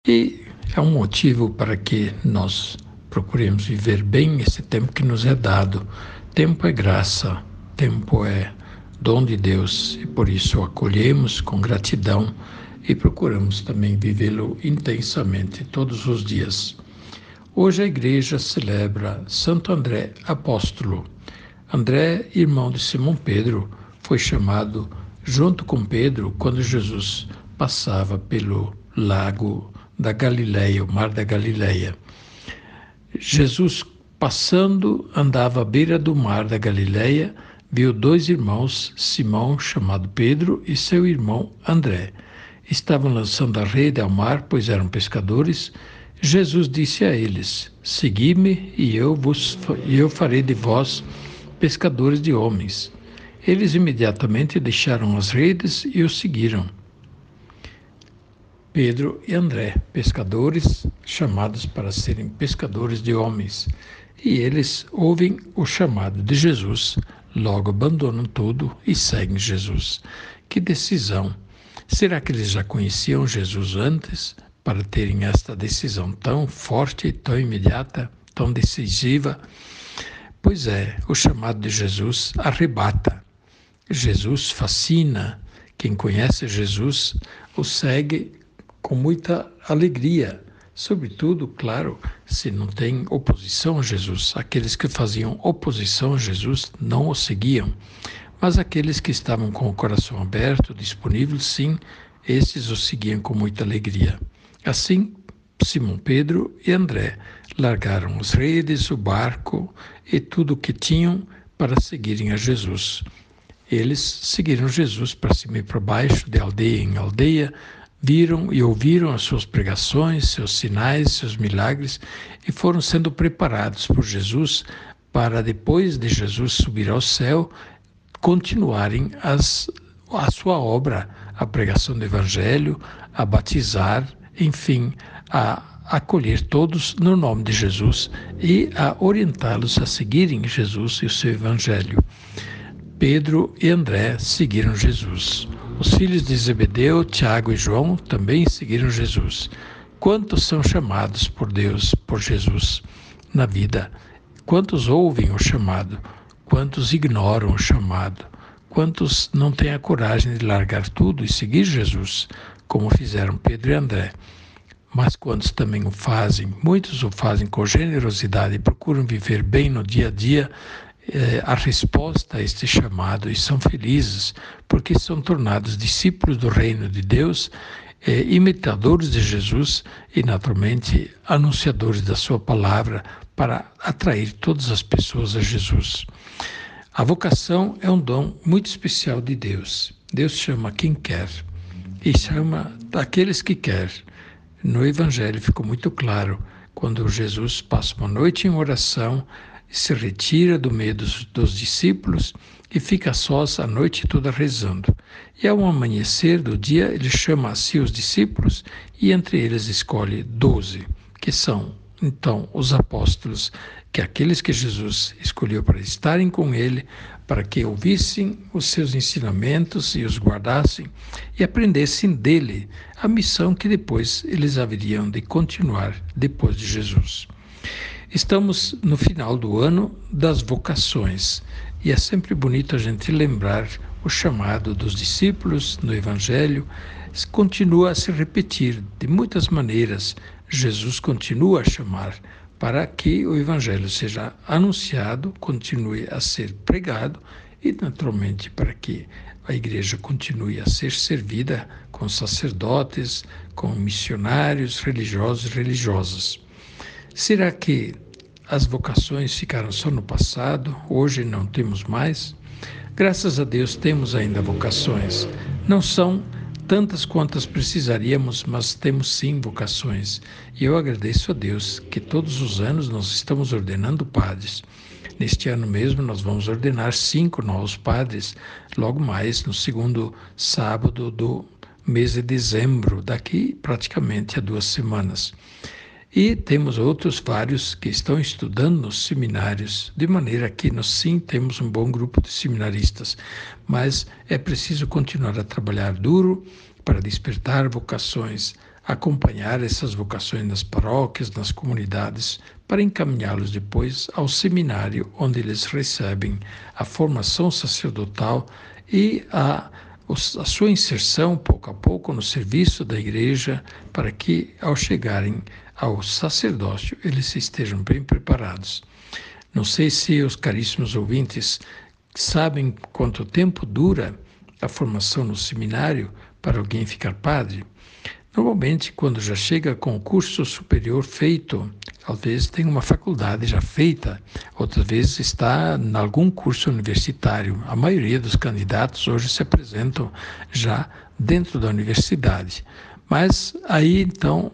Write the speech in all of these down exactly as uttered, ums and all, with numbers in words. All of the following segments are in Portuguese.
e é um motivo para que nós procuremos viver bem esse tempo que nos é dado. Tempo é graça, tempo é dom de Deus e por isso o acolhemos com gratidão e procuramos também vivê-lo intensamente todos os dias. Hoje a igreja celebra Santo André Apóstolo. André, irmão de Simão Pedro, foi chamado junto com Pedro quando Jesus passava pelo lago da Galiléia, o mar da Galiléia. Jesus, passando, andava à beira do mar da Galiléia, viu dois irmãos, Simão, chamado Pedro, e seu irmão André. Estavam lançando a rede ao mar, pois eram pescadores. Jesus disse a eles: "Segui-me, e eu vos, e eu farei de vós pescadores de homens." Eles imediatamente deixaram as redes e o seguiram. Pedro e André, pescadores, chamados para serem pescadores de homens. E eles ouvem o chamado de Jesus, logo abandonam tudo e seguem Jesus. Que decisão! Será que eles já conheciam Jesus antes para terem esta decisão tão forte, tão imediata, tão decisiva? Pois é, o chamado de Jesus arrebata. Jesus fascina. Quem conhece Jesus o segue com muita alegria, sobretudo, claro, se não tem oposição a Jesus. Aqueles que faziam oposição a Jesus não o seguiam, mas aqueles que estavam com o coração aberto, disponível, sim, esses o seguiam com muita alegria. Assim, Simão Pedro e André largaram as redes, o barco e tudo o que tinham para seguirem a Jesus. Eles seguiram Jesus para cima e para baixo, de aldeia em aldeia, viram e ouviram as suas pregações, seus sinais, seus milagres e foram sendo preparados por Jesus para, depois de Jesus subir ao céu, continuarem as, a sua obra, a pregação do Evangelho, a batizar, enfim, a acolher todos no nome de Jesus e a orientá-los a seguirem Jesus e o seu Evangelho. Pedro e André seguiram Jesus. Os filhos de Zebedeu, Tiago e João, também seguiram Jesus. Quantos são chamados por Deus, por Jesus, na vida? Quantos ouvem o chamado? Quantos ignoram o chamado? Quantos não têm a coragem de largar tudo e seguir Jesus, como fizeram Pedro e André? Mas quantos também o fazem? Muitos o fazem com generosidade e procuram viver bem no dia a dia eh, a resposta a este chamado e são felizes porque são tornados discípulos do reino de Deus, eh, imitadores de Jesus e, naturalmente, anunciadores da sua palavra para atrair todas as pessoas a Jesus. A vocação é um dom muito especial de Deus. Deus chama quem quer e chama aqueles que quer. No Evangelho ficou muito claro, quando Jesus passa uma noite em oração, se retira do meio dos, dos discípulos e fica sós a noite toda rezando. E ao amanhecer do dia, ele chama a si os discípulos e entre eles escolhe doze, que são, então, os apóstolos, que aqueles que Jesus escolheu para estarem com ele, para que ouvissem os seus ensinamentos e os guardassem e aprendessem dele a missão que depois eles haveriam de continuar depois de Jesus. Estamos no final do ano das vocações e é sempre bonito a gente lembrar o chamado dos discípulos no Evangelho. Continua a se repetir de muitas maneiras. Jesus continua a chamar para que o Evangelho seja anunciado, continue a ser pregado e, naturalmente, para que a igreja continue a ser servida com sacerdotes, com missionários, religiosos e religiosas. Será que as vocações ficaram só no passado, hoje não temos mais? Graças a Deus temos ainda vocações. Não são tantas quantas precisaríamos, mas temos sim vocações. E eu agradeço a Deus que todos os anos nós estamos ordenando padres. Neste ano mesmo nós vamos ordenar cinco novos padres, logo mais no segundo sábado do mês de dezembro, daqui praticamente a duas semanas. E temos outros vários que estão estudando nos seminários, de maneira que nós sim temos um bom grupo de seminaristas, mas é preciso continuar a trabalhar duro para despertar vocações, acompanhar essas vocações nas paróquias, nas comunidades, para encaminhá-los depois ao seminário, onde eles recebem a formação sacerdotal e a a sua inserção, pouco a pouco, no serviço da igreja, para que, ao chegarem ao sacerdócio, eles estejam bem preparados. Não sei se os caríssimos ouvintes sabem quanto tempo dura a formação no seminário para alguém ficar padre. Normalmente, quando já chega com o curso superior feito, talvez tenha uma faculdade já feita, outras vezes está em algum curso universitário. A maioria dos candidatos hoje se apresentam já dentro da universidade. Mas aí, então,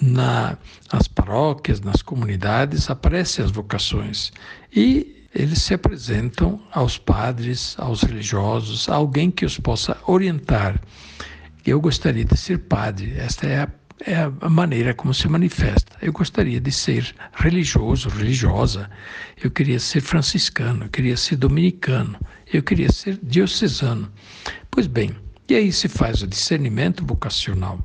na, nas paróquias, nas comunidades, aparecem as vocações e eles se apresentam aos padres, aos religiosos, a alguém que os possa orientar. Eu gostaria de ser padre, esta é a, é a maneira como se manifesta. Eu gostaria de ser religioso, religiosa, eu queria ser franciscano, eu queria ser dominicano, eu queria ser diocesano. Pois bem, e aí se faz o discernimento vocacional.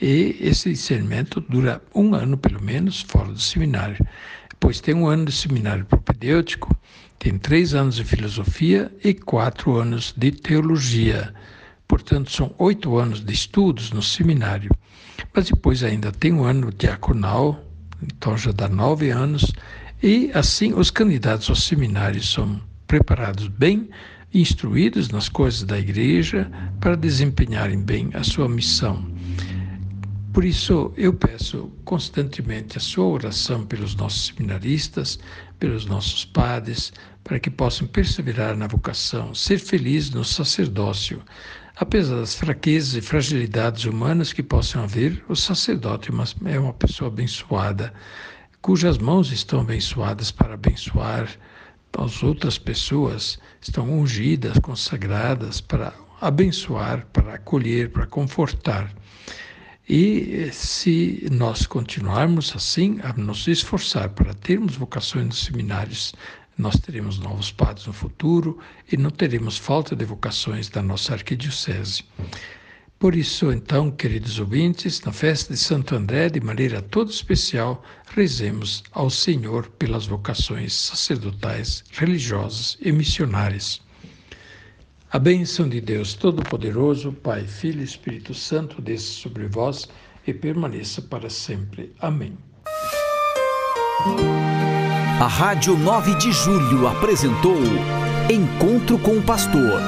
E esse discernimento dura um ano, pelo menos, fora do seminário. Pois tem um ano de seminário propedêutico, tem três anos de filosofia e quatro anos de teologia. Portanto, são oito anos de estudos no seminário, mas depois ainda tem um ano diaconal, então já dá nove anos, e assim os candidatos ao seminário são preparados bem, instruídos nas coisas da igreja para desempenharem bem a sua missão. Por isso, eu peço constantemente a sua oração pelos nossos seminaristas, pelos nossos padres, para que possam perseverar na vocação, ser felizes no sacerdócio. Apesar das fraquezas e fragilidades humanas que possam haver, o sacerdote é uma pessoa abençoada, cujas mãos estão abençoadas para abençoar as outras pessoas, estão ungidas, consagradas para abençoar, para acolher, para confortar. E se nós continuarmos assim a nos esforçar para termos vocações nos seminários, nós teremos novos padres no futuro e não teremos falta de vocações da nossa arquidiocese. Por isso, então, queridos ouvintes, na festa de Santo André, de maneira toda especial, rezemos ao Senhor pelas vocações sacerdotais, religiosas e missionárias. A bênção de Deus Todo-Poderoso, Pai, Filho e Espírito Santo, desça sobre vós e permaneça para sempre. Amém. A Rádio nove de Julho apresentou Encontro com o Pastor,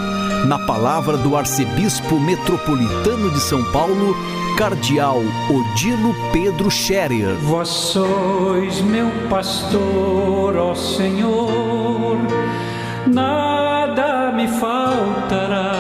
na palavra do arcebispo metropolitano de São Paulo, cardeal Odilo Pedro Scherer. Vós sois meu pastor, ó Senhor, nada me faltará.